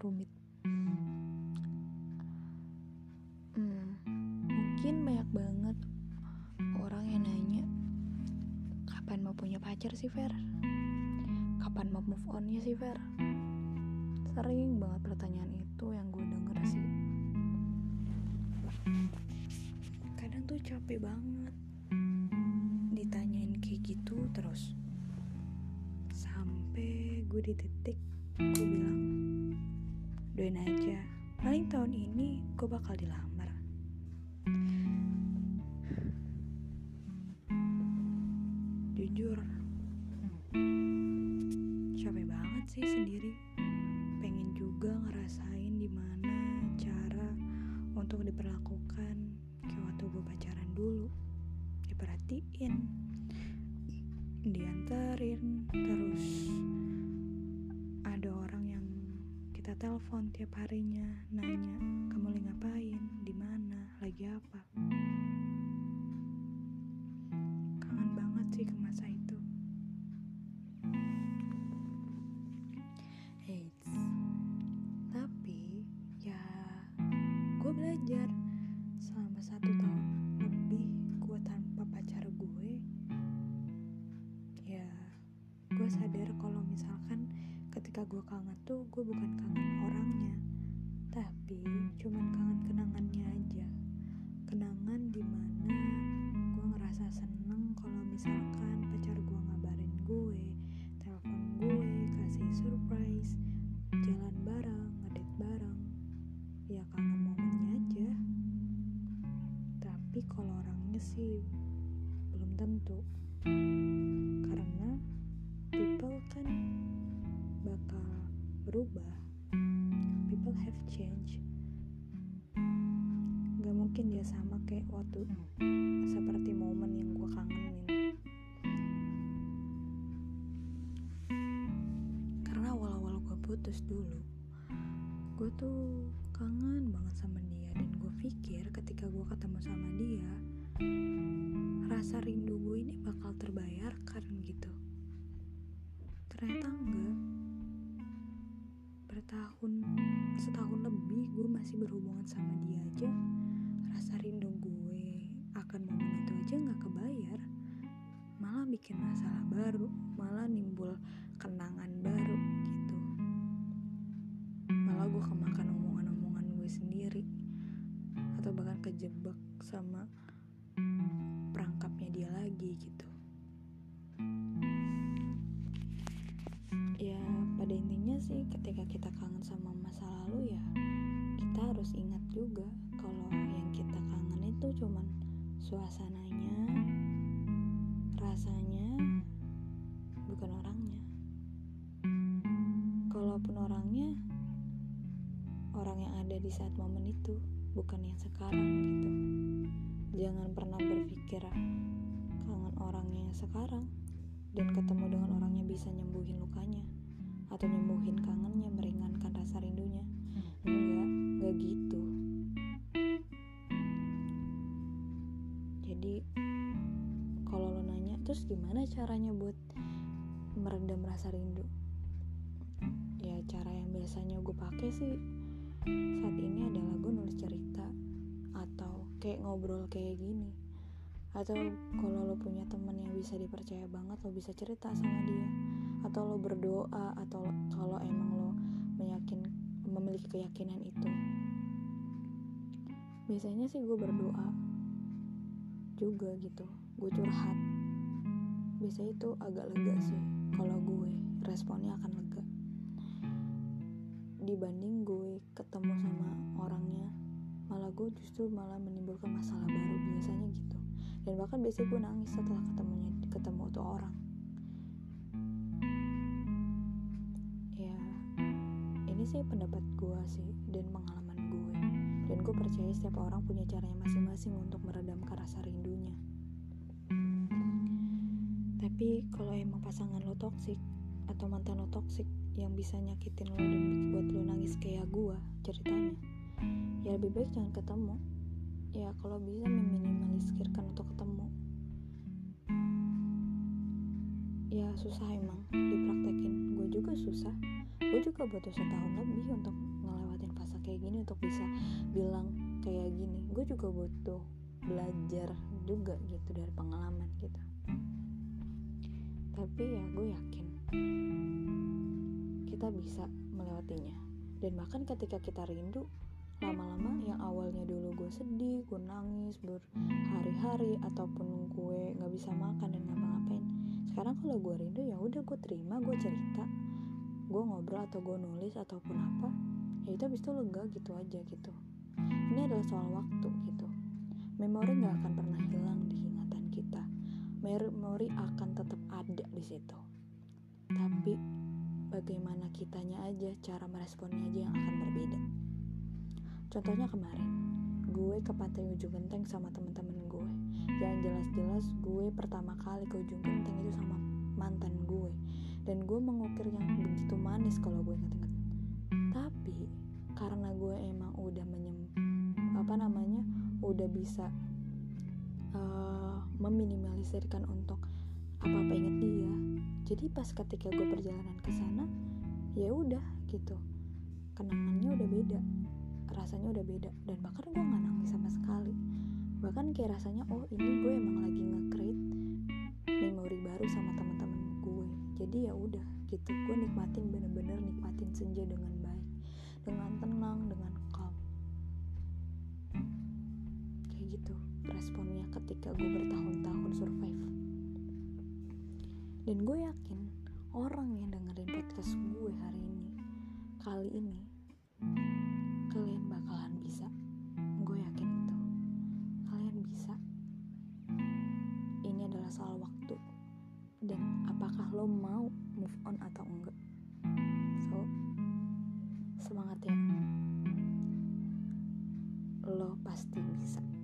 rumit. Mungkin banyak banget orang yang nanya, kapan mau punya pacar sih Fer? Kapan mau move onnya sih Fer? Sering banget pertanyaan itu yang gue denger sih. Kadang tuh capek banget ditanyain kayak gitu terus, sampai gue di titik gue bilang, doain aja, paling tahun ini gue bakal dilamar. Jujur capek banget sih sendiri, pengen juga ngerasain dimana cara untuk diperlakukan kayak waktu gue pacaran dulu, diperhatiin, diantarin, terus ada orang yang kita telepon tiap harinya nanya kamu lagi ngapain, di mana, lagi apa. Kangen banget sih ke masa itu. Eits, tapi ya gue belajar selama 1 tahun lebih gue tanpa pacar gue. Gue sadar kalau misalkan ketika gue kangen tuh gue bukan kangen orangnya, tapi cuman kangen kenangannya aja. Kenangan dimana gue ngerasa seneng kalau misalkan pacar gue ngabarin gue, telepon gue, kasih surprise, jalan bareng, ngedate bareng. Ya kangen momennya aja. Tapi kalau orangnya sih belum tentu, karena people kan bakal berubah, people have changed. Gak mungkin dia sama kayak waktu seperti momen yang gue kangenin. Karena awal-awal gue putus dulu, gue tuh kangen banget sama dia, dan gue pikir ketika gue ketemu sama dia, rasa rindu gue ini bakal terbayarkan gitu. Ternyata enggak. Setahun lebih gue masih berhubungan sama dia aja, rasa rindu gue akan momen itu aja gak kebayar. Malah bikin masalah baru, malah nimbul kenangan baru gitu. Malah gue kemakan omongan-omongan gue sendiri, atau bahkan kejebak sama perangkapnya dia lagi gitu. Ya pada intinya sih, ketika kita kangen sama masa lalu ya kita harus ingat juga kalau yang kita kangen itu cuman suasananya, rasanya, bukan orangnya. Kalaupun orangnya, orang yang ada di saat momen itu, bukan yang sekarang gitu. Jangan pernah berpikir kangen orangnya yang sekarang dan ketemu dengan orangnya bisa nyembuhin lukanya atau nyembuhin kangennya, meringankan rasa rindunya. Enggak gitu. Jadi kalau lo nanya terus gimana caranya buat meredam rasa rindu, ya cara yang biasanya gue pakai sih saat ini adalah gue nulis cerita atau kayak ngobrol kayak gini. Atau kalau lo punya teman yang bisa dipercaya banget, lo bisa cerita sama dia, atau lo berdoa, atau kalau emang lo memiliki keyakinan itu. Biasanya sih gue berdoa juga gitu, gue curhat. Biasanya itu agak lega sih kalau gue, responnya akan lega dibanding gue ketemu sama orangnya. Malah gue justru malah menimbulkan masalah baru biasanya gitu. Dan bahkan biasanya gue nangis setelah ketemu tuh orang. Ya ini sih pendapat gue sih dan pengalaman gue, dan gue percaya setiap orang punya caranya masing-masing untuk meredamkan rasa rindunya. Tapi kalau emang pasangan lo toksik atau mantan lo toksik yang bisa nyakitin lo dan buat lo nangis kayak gue ceritanya, ya lebih baik jangan ketemu. Ya kalau bisa meminimalisirkan untuk ketemu. Ya susah emang dipraktekin, gue juga susah. gue juga butuh setahun lebih untuk ngelewatin fase kayak gini, untuk bisa bilang kayak gini. Gue juga butuh belajar juga gitu dari pengalaman kita. Tapi ya gue yakin kita bisa melewatinya. Dan bahkan ketika kita rindu, lama-lama yang awalnya dulu gue sedih, gue nangis berhari-hari, ataupun gue nggak bisa makan dan ngapa-ngapain, sekarang kalau gue rindu ya udah gue terima, gue cerita, gue ngobrol atau gue nulis ataupun apa, ya itu abis itu lega gitu aja gitu. Ini adalah soal waktu gitu. Memori nggak akan pernah hilang di ingatan kita, memori akan tetap ada di situ. Tapi bagaimana kitanya aja, cara meresponnya aja yang akan berbeda. Contohnya kemarin, gue ke Pantai Ujung Genteng sama temen-temen gue. Yang jelas-jelas gue pertama kali ke Ujung Genteng itu sama mantan gue. Dan gue mengukir yang begitu manis kalau gue inget-inget. Tapi karena gue emang udah udah bisa meminimalisirkan untuk apa-apa inget dia. Jadi pas ketika gue perjalanan ke sana, ya udah gitu. Kenangannya udah beda, rasanya udah beda, dan bahkan gue gak nangis sama sekali. Bahkan kayak rasanya, oh ini gue emang lagi nge-create memori baru sama teman-teman gue. Jadi ya udah gitu, gue nikmatin, bener-bener nikmatin senja dengan baik, dengan tenang, dengan calm. Kayak gitu responnya ketika gue bertahun-tahun survive. Dan gue yakin orang yang dengerin podcast gue hari ini, kali ini kalian bakalan bisa, gue yakin itu. Kalian bisa. Ini adalah soal waktu, dan apakah lo mau move on atau enggak. So, semangat ya, lo pasti bisa.